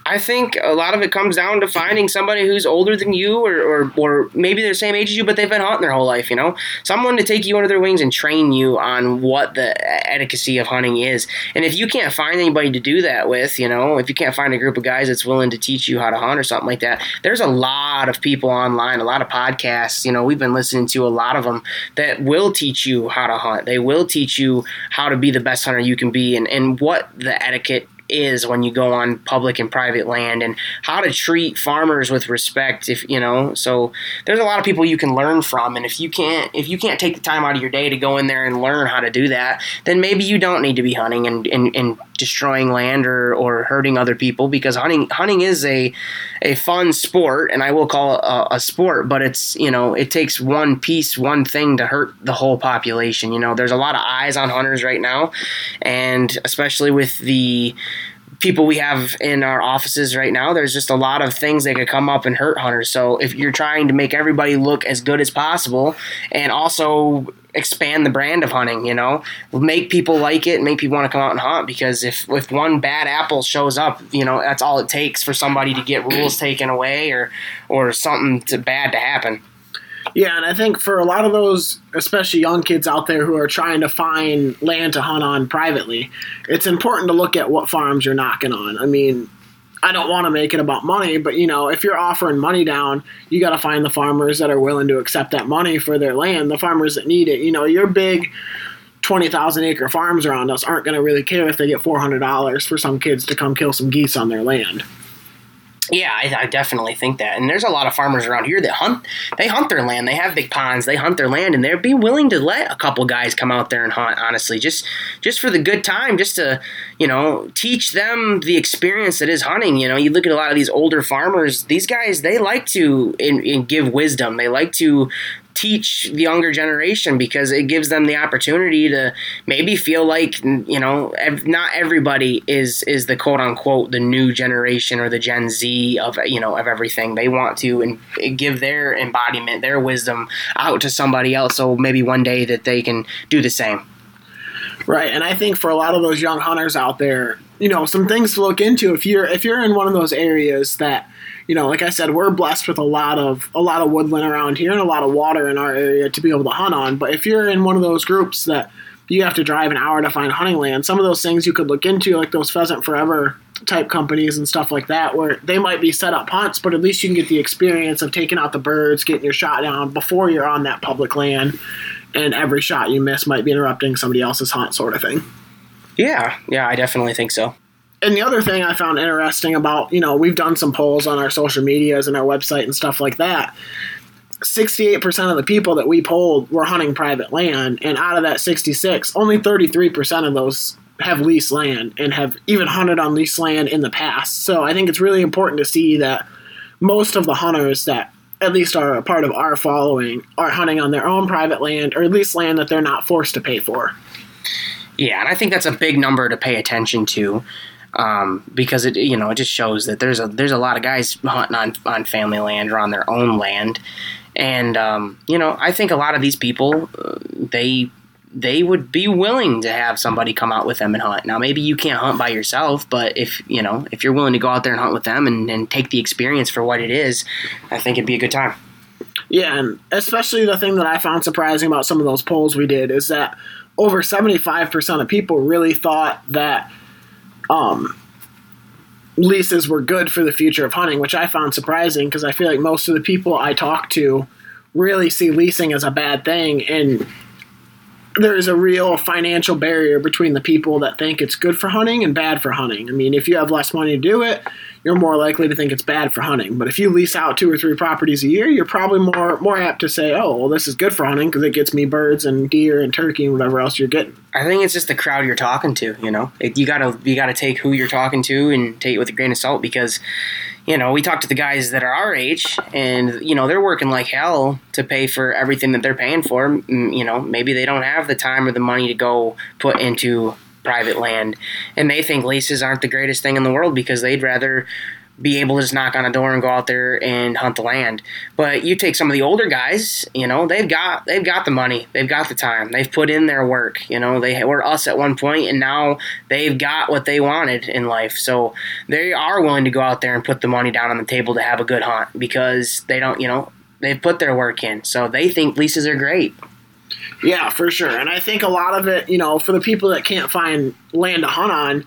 I think a lot of it comes down to finding somebody who's older than you, or, or, or maybe they're the same age as you, but they've been hunting their whole life, you know? Someone to take you under their wings and train you on what the etiquette of hunting is. And if you can't find anybody to do that with, you know, if you can't find a group of guys that's willing to teach you how to hunt or something like that, there's a lot of people online, a lot of podcasts, you know, we've been listening to a lot of them that will teach you how to hunt. They will teach you how to be the best hunter you can be, and, and what the etiquette is when you go on public and private land, and how to treat farmers with respect. If you know, so there's a lot of people you can learn from, and if you can't if you can't take the time out of your day to go in there and learn how to do that, then maybe you don't need to be hunting and, and, and destroying land or, or hurting other people, because hunting hunting is a a fun sport, and I will call it a, a sport, but it's, you know, it takes one piece, one thing to hurt the whole population. You know, there's a lot of eyes on hunters right now, and especially with the people we have in our offices right now, there's just a lot of things that could come up and hurt hunters. So if you're trying to make everybody look as good as possible, and also expand the brand of hunting, you know, make people like it, make people want to come out and hunt, because if, if one bad apple shows up, you know, that's all it takes for somebody to get rules taken away, or, or something to, bad to happen. Yeah, and I think for a lot of those, especially young kids out there who are trying to find land to hunt on privately, it's important to look at what farms you're knocking on. I mean, I don't want to make it about money, but, you know, if you're offering money down, you got to find the farmers that are willing to accept that money for their land, the farmers that need it. You know, your big twenty thousand acre farms around us aren't going to really care if they get four hundred dollars for some kids to come kill some geese on their land. Yeah, I, I definitely think that. And there's a lot of farmers around here that hunt. They hunt their land. They have big ponds. They hunt their land, and they'd be willing to let a couple guys come out there and hunt, honestly, just just for the good time, just to, you know, teach them the experience that is hunting. You know, you look at a lot of these older farmers, these guys, they like to in, in give wisdom. They like to teach the younger generation, because it gives them the opportunity to maybe feel like, you know, not everybody is is the quote unquote the new generation or the Gen Z of, you know, of everything. They want to and give their embodiment, their wisdom out to somebody else, so maybe one day that they can do the same. Right, and I think for a lot of those young hunters out there, you know, some things to look into if you're if you're in one of those areas that, you know, like I said, we're blessed with a lot of a lot of woodland around here and a lot of water in our area to be able to hunt on. But if you're in one of those groups that you have to drive an hour to find hunting land, some of those things you could look into, like those Pheasant Forever type companies and stuff like that, where they might be set up hunts, but at least you can get the experience of taking out the birds, getting your shot down before you're on that public land, and every shot you miss might be interrupting somebody else's hunt, sort of thing. Yeah, yeah, I definitely think so. And the other thing I found interesting about, you know, we've done some polls on our social medias and our website and stuff like that. sixty-eight percent of the people that we polled were hunting private land, and out of that sixty-six, only thirty-three percent of those have leased land and have even hunted on leased land in the past. So I think it's really important to see that most of the hunters that at least are a part of our following are hunting on their own private land, or at least land that they're not forced to pay for. Yeah, and I think that's a big number to pay attention to. Um, because it, you know, it just shows that there's a, there's a lot of guys hunting on, on family land or on their own land. And, um, you know, I think a lot of these people, uh, they, they would be willing to have somebody come out with them and hunt. Now, maybe you can't hunt by yourself, but if, you know, if you're willing to go out there and hunt with them and, and take the experience for what it is, I think it'd be a good time. Yeah. And especially the thing that I found surprising about some of those polls we did is that over seventy-five percent of people really thought that Um, leases were good for the future of hunting, which I found surprising, because I feel like most of the people I talk to really see leasing as a bad thing, and there is a real financial barrier between the people that think it's good for hunting and bad for hunting. I mean, if you have less money to do it, you're more likely to think it's bad for hunting. But if you lease out two or three properties a year, you're probably more more apt to say, oh, well, this is good for hunting because it gets me birds and deer and turkey and whatever else you're getting. I think it's just the crowd you're talking to, you know. It, you gotta you gotta take who you're talking to and take it with a grain of salt because, you know, we talk to the guys that are our age and, you know, they're working like hell to pay for everything that they're paying for. You know, maybe they don't have the time or the money to go put into private land, and they think leases aren't the greatest thing in the world because they'd rather be able to just knock on a door and go out there and hunt the land. But you take some of the older guys, you know, they've got they've got the money, they've got the time, they've put in their work. You know, they were us at one point, and now they've got what they wanted in life. So they are willing to go out there and put the money down on the table to have a good hunt because they don't, you know, they've put their work in. So they think leases are great. Yeah, for sure. And I think a lot of it, you know, for the people that can't find land to hunt on,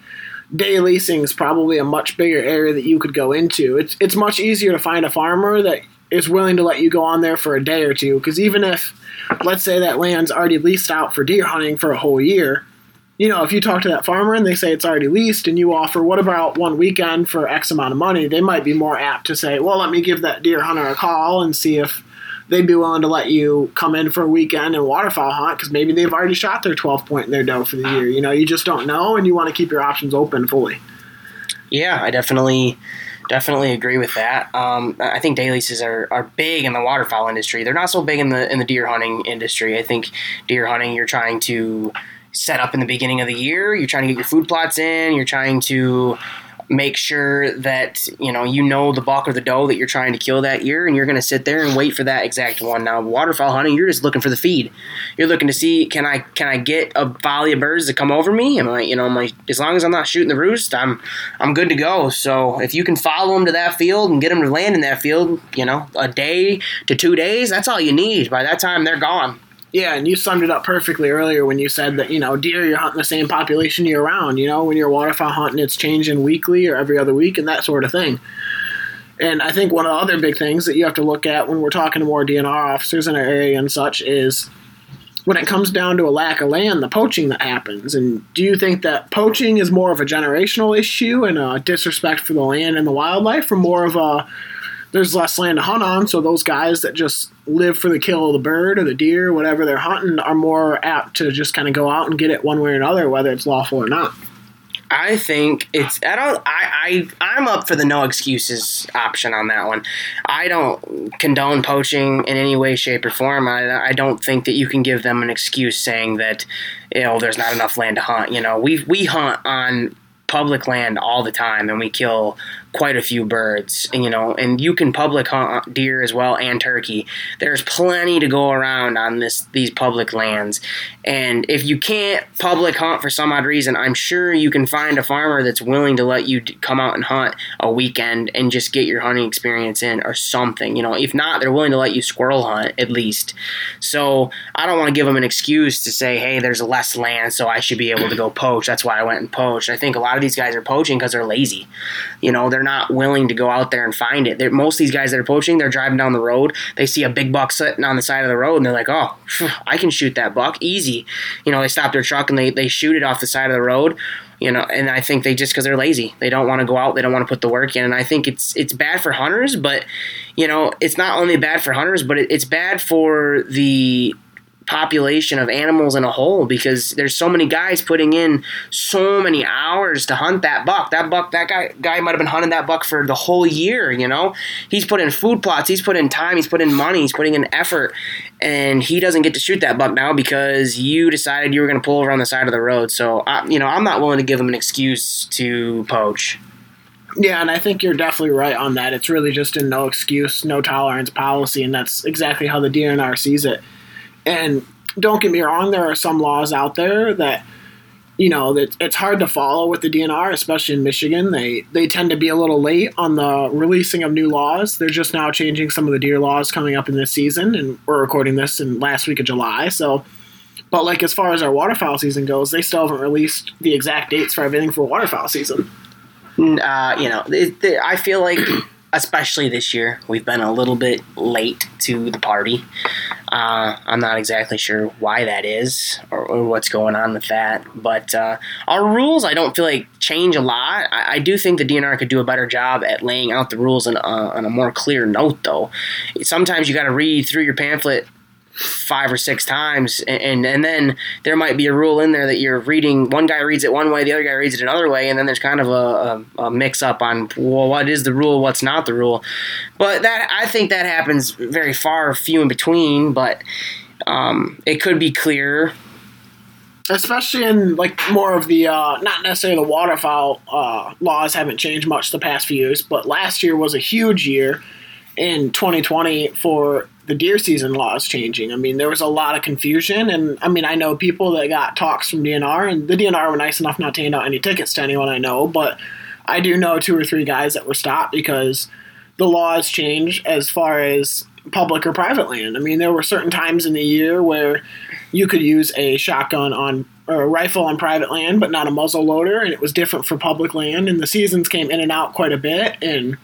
day leasing is probably a much bigger area that you could go into. It's it's much easier to find a farmer that is willing to let you go on there for a day or two, because even if, let's say, that land's already leased out for deer hunting for a whole year, you know, if you talk to that farmer and they say it's already leased and you offer, what about one weekend for X amount of money, they might be more apt to say, well, let me give that deer hunter a call and see if they'd be willing to let you come in for a weekend and waterfowl hunt because maybe they've already shot their twelve point and they're done for the year. You know, you just don't know, and you want to keep your options open fully. Yeah, I definitely definitely agree with that. Um, I think day leases are, are big in the waterfowl industry. They're not so big in the in the deer hunting industry. I think deer hunting, you're trying to set up in the beginning of the year. You're trying to get your food plots in. You're trying to make sure that, you know, you know the buck or the doe that you're trying to kill that year, and you're going to sit there and wait for that exact one. Now, waterfowl hunting, you're just looking for the feed. You're looking to see, can I can I get a volley of birds to come over me? And like, you know, my, as long as I'm not shooting the roost, I'm I'm good to go. So if you can follow them to that field and get them to land in that field, you know, a day to two days, that's all you need. By that time, they're gone. Yeah, and you summed it up perfectly earlier when you said that, you know, deer, you're hunting the same population year-round. You know, when you're waterfowl hunting, it's changing weekly or every other week and that sort of thing. And I think one of the other big things that you have to look at when we're talking to more D N R officers in our area and such is when it comes down to a lack of land, the poaching that happens. And do you think that poaching is more of a generational issue and a disrespect for the land and the wildlife, or more of a there's less land to hunt on, so those guys that just live for the kill of the bird or the deer, whatever they're hunting, are more apt to just kind of go out and get it one way or another, whether it's lawful or not? I think it's – I don't I, – I, I'm up for the no excuses option on that one. I don't condone poaching in any way, shape, or form. I, I don't think that you can give them an excuse saying that, you know, there's not enough land to hunt. You know, we we hunt on – public land all the time, and we kill quite a few birds, and, you know, and you can public hunt deer as well and turkey. There's plenty to go around on this these public lands, and if you can't public hunt for some odd reason, I'm sure you can find a farmer that's willing to let you come out and hunt a weekend and just get your hunting experience in or something. You know, if not, they're willing to let you squirrel hunt at least. So I don't want to give them an excuse to say, hey, there's less land, so I should be able to go poach. That's why I went and poached. I think a lot of these guys are poaching because they're lazy. You know, they're not willing to go out there and find it. They're, most of these guys that are poaching, they're driving down the road, they see a big buck sitting on the side of the road, and they're like, oh, I can shoot that buck easy. You know, they stop their truck and they, they shoot it off the side of the road. You know, and I think they just, because they're lazy, they don't want to go out, they don't want to put the work in. And I think it's it's bad for hunters, but, you know, it's not only bad for hunters, but it, it's bad for the population of animals in a whole, because there's so many guys putting in so many hours to hunt that buck. That buck, that guy guy might have been hunting that buck for the whole year, you know? He's put in food plots, he's put in time, he's put in money, he's putting in effort, and he doesn't get to shoot that buck now because you decided you were going to pull over on the side of the road. So, I, you know, I'm not willing to give him an excuse to poach. Yeah, and I think you're definitely right on that. It's really just a no excuse, no tolerance policy, and that's exactly how the D N R sees it. And don't get me wrong, there are some laws out there that, you know, that it's hard to follow with the D N R, especially in Michigan. They they tend to be a little late on the releasing of new laws. They're just now changing some of the deer laws coming up in this season, and we're recording this in last week of July. So, but like as far as our waterfowl season goes, they still haven't released the exact dates for everything for waterfowl season. Uh, you know, it, it, I feel like, especially this year, we've been a little bit late to the party. Uh, I'm not exactly sure why that is or, or what's going on with that. But uh, our rules, I don't feel like change a lot. I, I do think the D N R could do a better job at laying out the rules on, uh, on a more clear note, though. Sometimes you got to read through your pamphlet five or six times, and, and and then there might be a rule in there that you're reading. One guy reads it one way, the other guy reads it another way, and then there's kind of a, a, a mix-up on, well, what is the rule, what's not the rule. But that I think that happens very far, few in between, but um, it could be clearer. Especially in, like, more of the, uh, not necessarily the waterfowl uh, laws haven't changed much the past few years, but last year was a huge year in twenty twenty for the deer season laws changing. I mean, there was a lot of confusion, and I mean, I know people that got talks from D N R, and the D N R were nice enough not to hand out any tickets to anyone I know, but I do know two or three guys that were stopped because the laws change as far as public or private land. I mean, there were certain times in the year where you could use a shotgun on or a rifle on private land, but not a muzzle loader, and it was different for public land, and the seasons came in and out quite a bit, and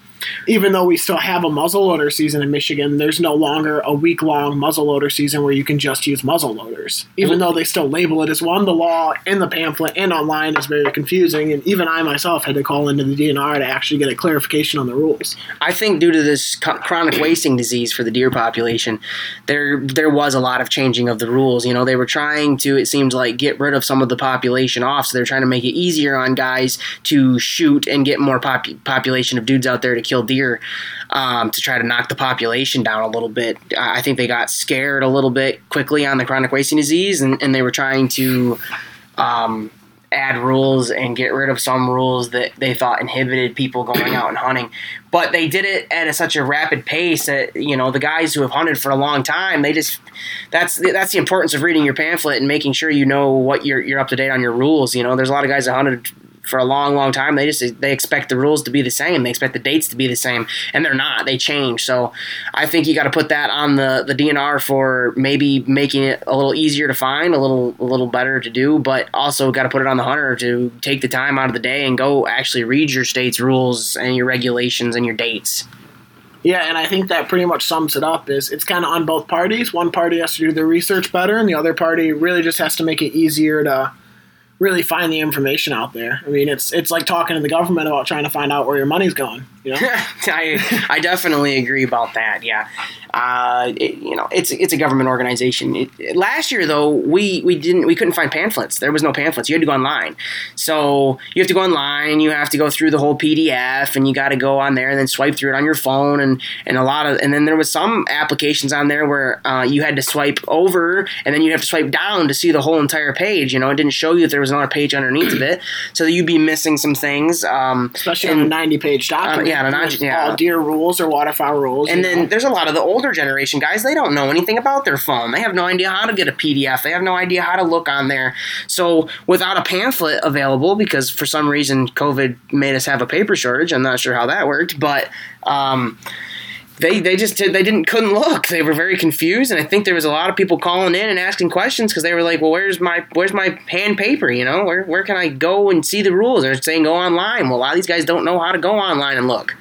even though we still have a muzzleloader season in Michigan, there's no longer a week-long muzzleloader season where you can just use muzzleloaders. Even though they still label it as one, the law in the pamphlet and online is very confusing, and even I myself had to call into the D N R to actually get a clarification on the rules. I think due to this chronic wasting disease for the deer population, there there was a lot of changing of the rules. You know, they were trying to, it seems like, get rid of some of the population off, so they're trying to make it easier on guys to shoot and get more pop- population of dudes out there to kill deer, um, to try to knock the population down a little bit. I think they got scared a little bit quickly on the chronic wasting disease, and, and they were trying to um, add rules and get rid of some rules that they thought inhibited people going out and hunting. But they did it at a, such a rapid pace that, you know, the guys who have hunted for a long time, they just that's that's the importance of reading your pamphlet and making sure you know what you're you're up to date on your rules. You know, there's a lot of guys that hunted for a long, long time, they just they expect the rules to be the same. They expect the dates to be the same, and they're not. They change. So I think you got to put that on the, the D N R for maybe making it a little easier to find, a little a little better to do, but also got to put it on the hunter to take the time out of the day and go actually read your state's rules and your regulations and your dates. Yeah, and I think that pretty much sums it up. Is it's kind of on both parties. One party has to do their research better, and the other party really just has to make it easier to really find the information out there. I mean, it's it's like talking to the government about trying to find out where your money's going. You know? I I definitely agree about that. Yeah, uh, it, you know, it's it's a government organization. It, it, last year though, we, we didn't we couldn't find pamphlets. There was no pamphlets. You had to go online. So you have to go online. You have to go through the whole P D F, and you got to go on there and then swipe through it on your phone, and, and a lot of and then there was some applications on there where uh, you had to swipe over and then you have to swipe down to see the whole entire page. You know, it didn't show you that there was another page underneath of it, so that you'd be missing some things, um, especially and, on a ninety-page document. Uh, yeah, on a ninety, yeah, all deer rules or waterfowl rules. And then know. There's a lot of the older generation guys; they don't know anything about their phone. They have no idea how to get a P D F. They have no idea how to look on there. So without a pamphlet available, because for some reason COVID made us have a paper shortage, I'm not sure how that worked, but um, they they just did, they didn't couldn't look. They were very confused, and I think there was a lot of people calling in and asking questions because they were like, "Well, where's my where's my hand paper? You know, where where can I go and see the rules?" They're saying go online. Well, a lot of these guys don't know how to go online and look.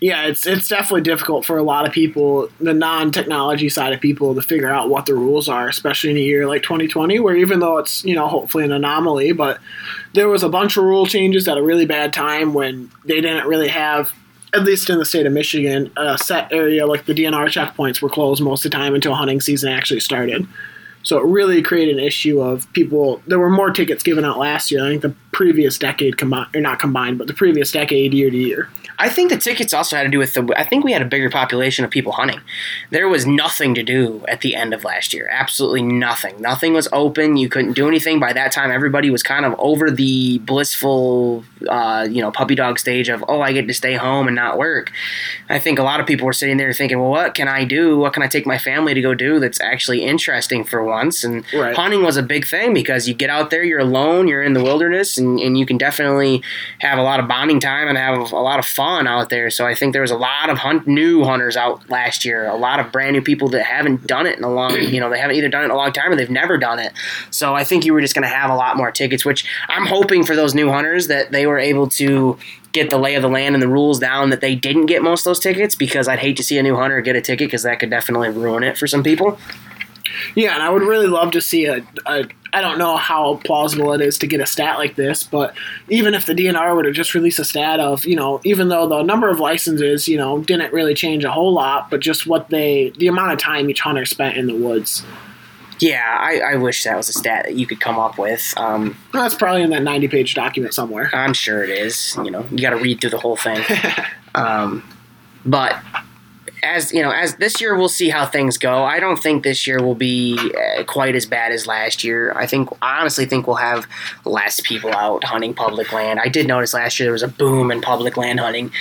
Yeah, it's it's definitely difficult for a lot of people, the non-technology side of people, to figure out what the rules are, especially in a year like twenty twenty, where even though it's, you know, hopefully an anomaly, but there was a bunch of rule changes at a really bad time when they didn't really have, at least in the state of Michigan, a set area. Like the D N R checkpoints were closed most of the time until hunting season actually started. So it really created an issue of people. There were more tickets given out last year. I think the previous decade combined, or not combined, but the previous decade year to year. I think the tickets also had to do with the – I think we had a bigger population of people hunting. There was nothing to do at the end of last year, absolutely nothing. Nothing was open. You couldn't do anything. By that time, everybody was kind of over the blissful, uh, you know, puppy dog stage of, oh, I get to stay home and not work. I think a lot of people were sitting there thinking, well, what can I do? What can I take my family to go do that's actually interesting for once? And right. Hunting was a big thing because you get out there, you're alone, you're in the wilderness, and, and you can definitely have a lot of bonding time and have a lot of fun out there. So I think there was a lot of hunt, new hunters out last year, a lot of brand new people that haven't done it in a long, you know, they haven't either done it in a long time or they've never done it. So I think you were just going to have a lot more tickets, which I'm hoping for those new hunters that they were able to get the lay of the land and the rules down, that they didn't get most of those tickets, because I'd hate to see a new hunter get a ticket because that could definitely ruin it for some people. Yeah, and I would really love to see a, a – I don't know how plausible it is to get a stat like this, but even if the D N R would have just released a stat of, you know, even though the number of licenses, you know, didn't really change a whole lot, but just what they – the amount of time each hunter spent in the woods. Yeah, I, I wish that was a stat that you could come up with. Um, well, that's probably in that ninety-page document somewhere. I'm sure it is. You know, you got to read through the whole thing. um, but – As you know, as this year, we'll see how things go. I don't think this year will be uh, quite as bad as last year. I think, I honestly think we'll have less people out hunting public land. I did notice last year there was a boom in public land hunting.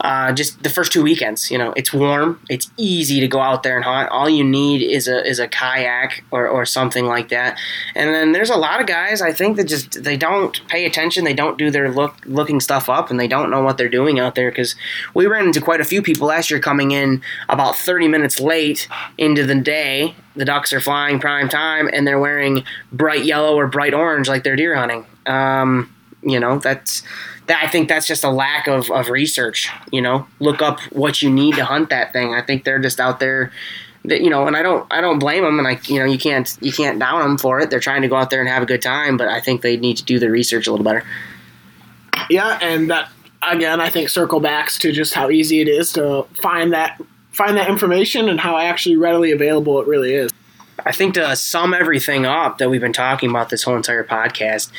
Uh, just the first two weekends, you know, it's warm, it's easy to go out there and hunt. All you need is a is a kayak or, or something like that. And then there's a lot of guys, I think, that just they don't pay attention, they don't do their look looking stuff up, and they don't know what they're doing out there. Because we ran into quite a few people last year coming in about thirty minutes late into the day. The ducks are flying prime time, and they're wearing bright yellow or bright orange like they're deer hunting. Um, you know, that's that. I think that's just a lack of, of research. You know, look up what you need to hunt that thing. I think they're just out there, that, you know, and I don't I don't blame them. And I, you know, you can't you can't down them for it. They're trying to go out there and have a good time, but I think they need to do their research a little better. Yeah, and that again, I think circle backs to just how easy it is to find that. Find that information and how actually readily available it really is. I think to sum everything up that we've been talking about this whole entire podcast,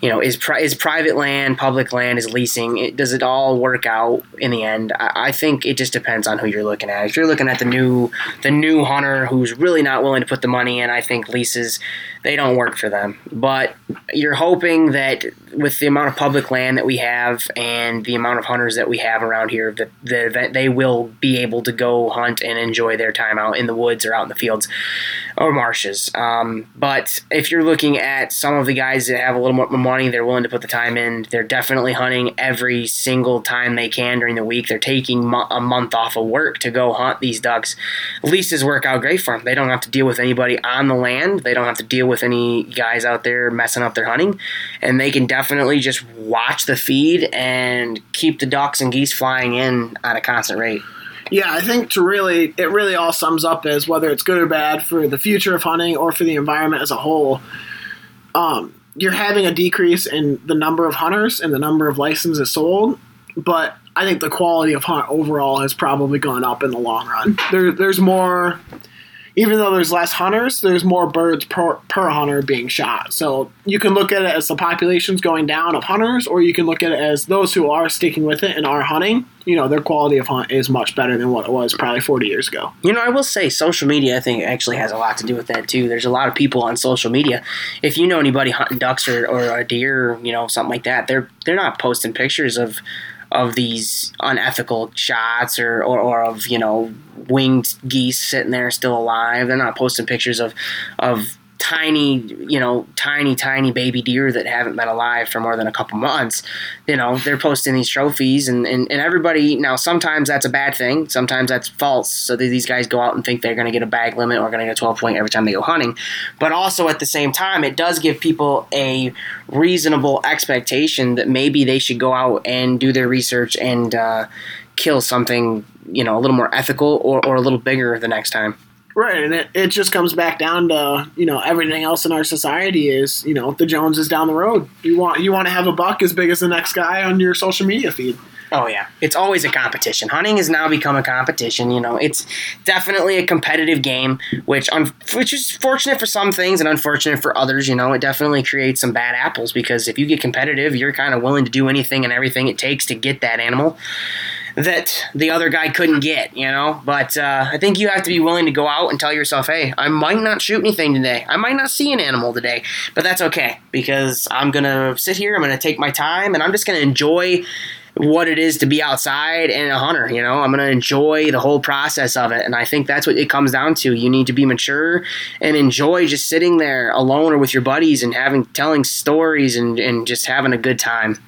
you know, is pri- is private land, public land, is leasing, it, does it all work out in the end? I, I think it just depends on who you're looking at. If you're looking at the new the new hunter who's really not willing to put the money in, I think leases, they don't work for them. But you're hoping that with the amount of public land that we have and the amount of hunters that we have around here, that, that, that they will be able to go hunt and enjoy their time out in the woods or out in the fields or marshes. Um, but if you're looking at some of the guys that have a little more money, they're willing to put the time in. They're definitely hunting every single time they can during the week. They're taking mo- a month off of work to go hunt these ducks. Leases work out great for them. They don't have to deal with anybody on the land. They don't have to deal with any guys out there messing up their hunting, and they can definitely just watch the feed and keep the ducks and geese flying in at a constant rate. Yeah, I think to really, it really all sums up as whether it's good or bad for the future of hunting or for the environment as a whole. Um, you're having a decrease in the number of hunters and the number of licenses sold, but I think the quality of hunt overall has probably gone up in the long run. There, there's more, even though there's less hunters, there's more birds per, per hunter being shot. So you can look at it as the population's going down of hunters, or you can look at it as those who are sticking with it and are hunting. You know, their quality of hunt is much better than what it was probably forty years ago. You know, I will say social media, I think, actually has a lot to do with that, too. There's a lot of people on social media. If you know anybody hunting ducks or, or a deer, you know, something like that, they're they're not posting pictures of of these unethical shots or, or, or of, you know, winged geese sitting there still alive. They're not posting pictures of of tiny, you know, tiny, tiny baby deer that haven't been alive for more than a couple months. You know, they're posting these trophies and, and, and everybody, now sometimes that's a bad thing. Sometimes that's false. So these guys go out and think they're going to get a bag limit or going to get a twelve point every time they go hunting. But also at the same time, it does give people a reasonable expectation that maybe they should go out and do their research and uh, kill something, you know, a little more ethical or, or a little bigger the next time. Right, and it, it just comes back down to, you know, everything else in our society is, you know, the Jones is down the road. You want you want to have a buck as big as the next guy on your social media feed. Oh, yeah. It's always a competition. Hunting has now become a competition. You know, it's definitely a competitive game, which un- which is fortunate for some things and unfortunate for others. You know, it definitely creates some bad apples because if you get competitive, you're kind of willing to do anything and everything it takes to get that animal that the other guy couldn't get, you know? But uh, I think you have to be willing to go out and tell yourself, hey, I might not shoot anything today. I might not see an animal today, but that's okay because I'm going to sit here, I'm going to take my time, and I'm just going to enjoy what it is to be outside and a hunter, you know? I'm going to enjoy the whole process of it, and I think that's what it comes down to. You need to be mature and enjoy just sitting there alone or with your buddies and having telling stories and, and just having a good time.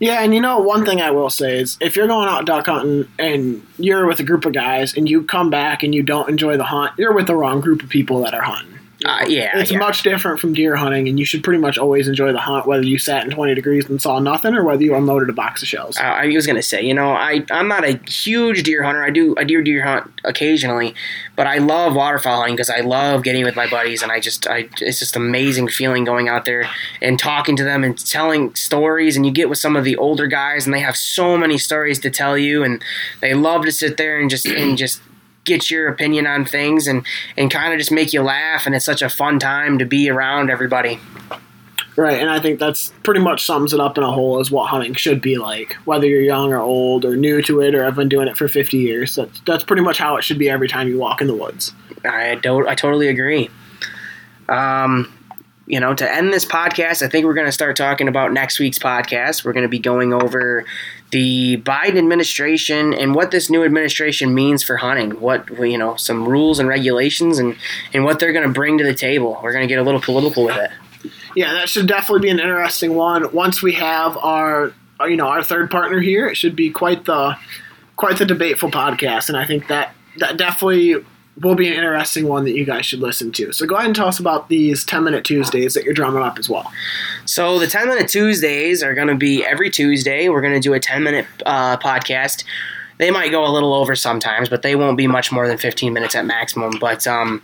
Yeah, and you know, one thing I will say is if you're going out duck hunting and you're with a group of guys and you come back and you don't enjoy the hunt, you're with the wrong group of people that are hunting. Uh, yeah, it's yeah. much different from deer hunting, and you should pretty much always enjoy the hunt, whether you sat in twenty degrees and saw nothing, or whether you unloaded a box of shells. Uh, I was gonna say, you know, I I'm not a huge deer hunter. I do I do deer hunt occasionally, but I love waterfowl hunting because I love getting with my buddies, and I just I it's just amazing feeling going out there and talking to them and telling stories. And you get with some of the older guys, and they have so many stories to tell you, and they love to sit there and just and just. get your opinion on things and, and kind of just make you laugh, and it's such a fun time to be around everybody. Right, and I think that's pretty much sums it up in a whole is what hunting should be like, whether you're young or old or new to it or have been doing it for fifty years. That's, that's pretty much how it should be every time you walk in the woods. I, don't, I totally agree. Um... You know, to end this podcast, I think we're going to start talking about next week's podcast. We're going to be going over the Biden administration and what this new administration means for hunting, what, you know, some rules and regulations and, and what they're going to bring to the table. We're going to get a little political with it. Yeah, that should definitely be an interesting one. Once we have our, you know, our third partner here, it should be quite the, quite the debateful podcast. And I think that, that definitely will be an interesting one that you guys should listen to. So go ahead and tell us about these ten-minute Tuesdays that you're drumming up as well. So the ten-minute Tuesdays are going to be every Tuesday. We're going to do a ten-minute uh, podcast. They might go a little over sometimes, but they won't be much more than fifteen minutes at maximum. But um,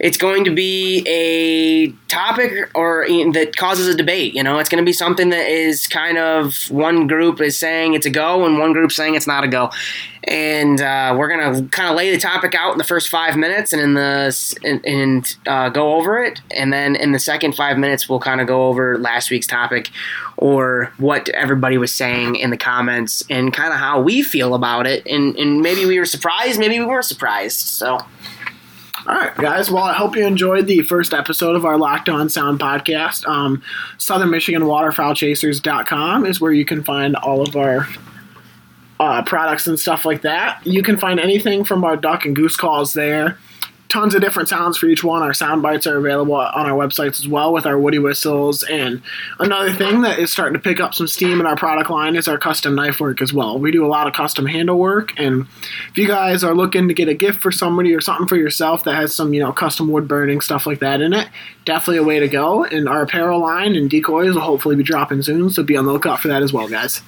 it's going to be a topic or you know, that causes a debate. You know, it's going to be something that is kind of one group is saying it's a go and one group saying it's not a go. And uh, we're going to kind of lay the topic out in the first five minutes and in the and, and uh, go over it. And then in the second five minutes, we'll kind of go over last week's topic or what everybody was saying in the comments and kind of how we feel about it. And, and maybe we were surprised, maybe we weren't surprised. So, all right, guys. Well, I hope you enjoyed the first episode of our Lockdown Sound podcast. Um, Southern Michigan Waterfowl Chasers dot com is where you can find all of our Uh, products and stuff like that. You can find anything from our duck and goose calls there. Tons of different sounds for each one. Our sound bites are available on our websites as well with our woody whistles. And another thing that is starting to pick up some steam in our product line is our custom knife work as well. We do a lot of custom handle work. And if you guys are looking to get a gift for somebody or something for yourself that has some, you know, custom wood burning, stuff like that in it, definitely a way to go. And our apparel line and decoys will hopefully be dropping soon. So be on the lookout for that as well, guys.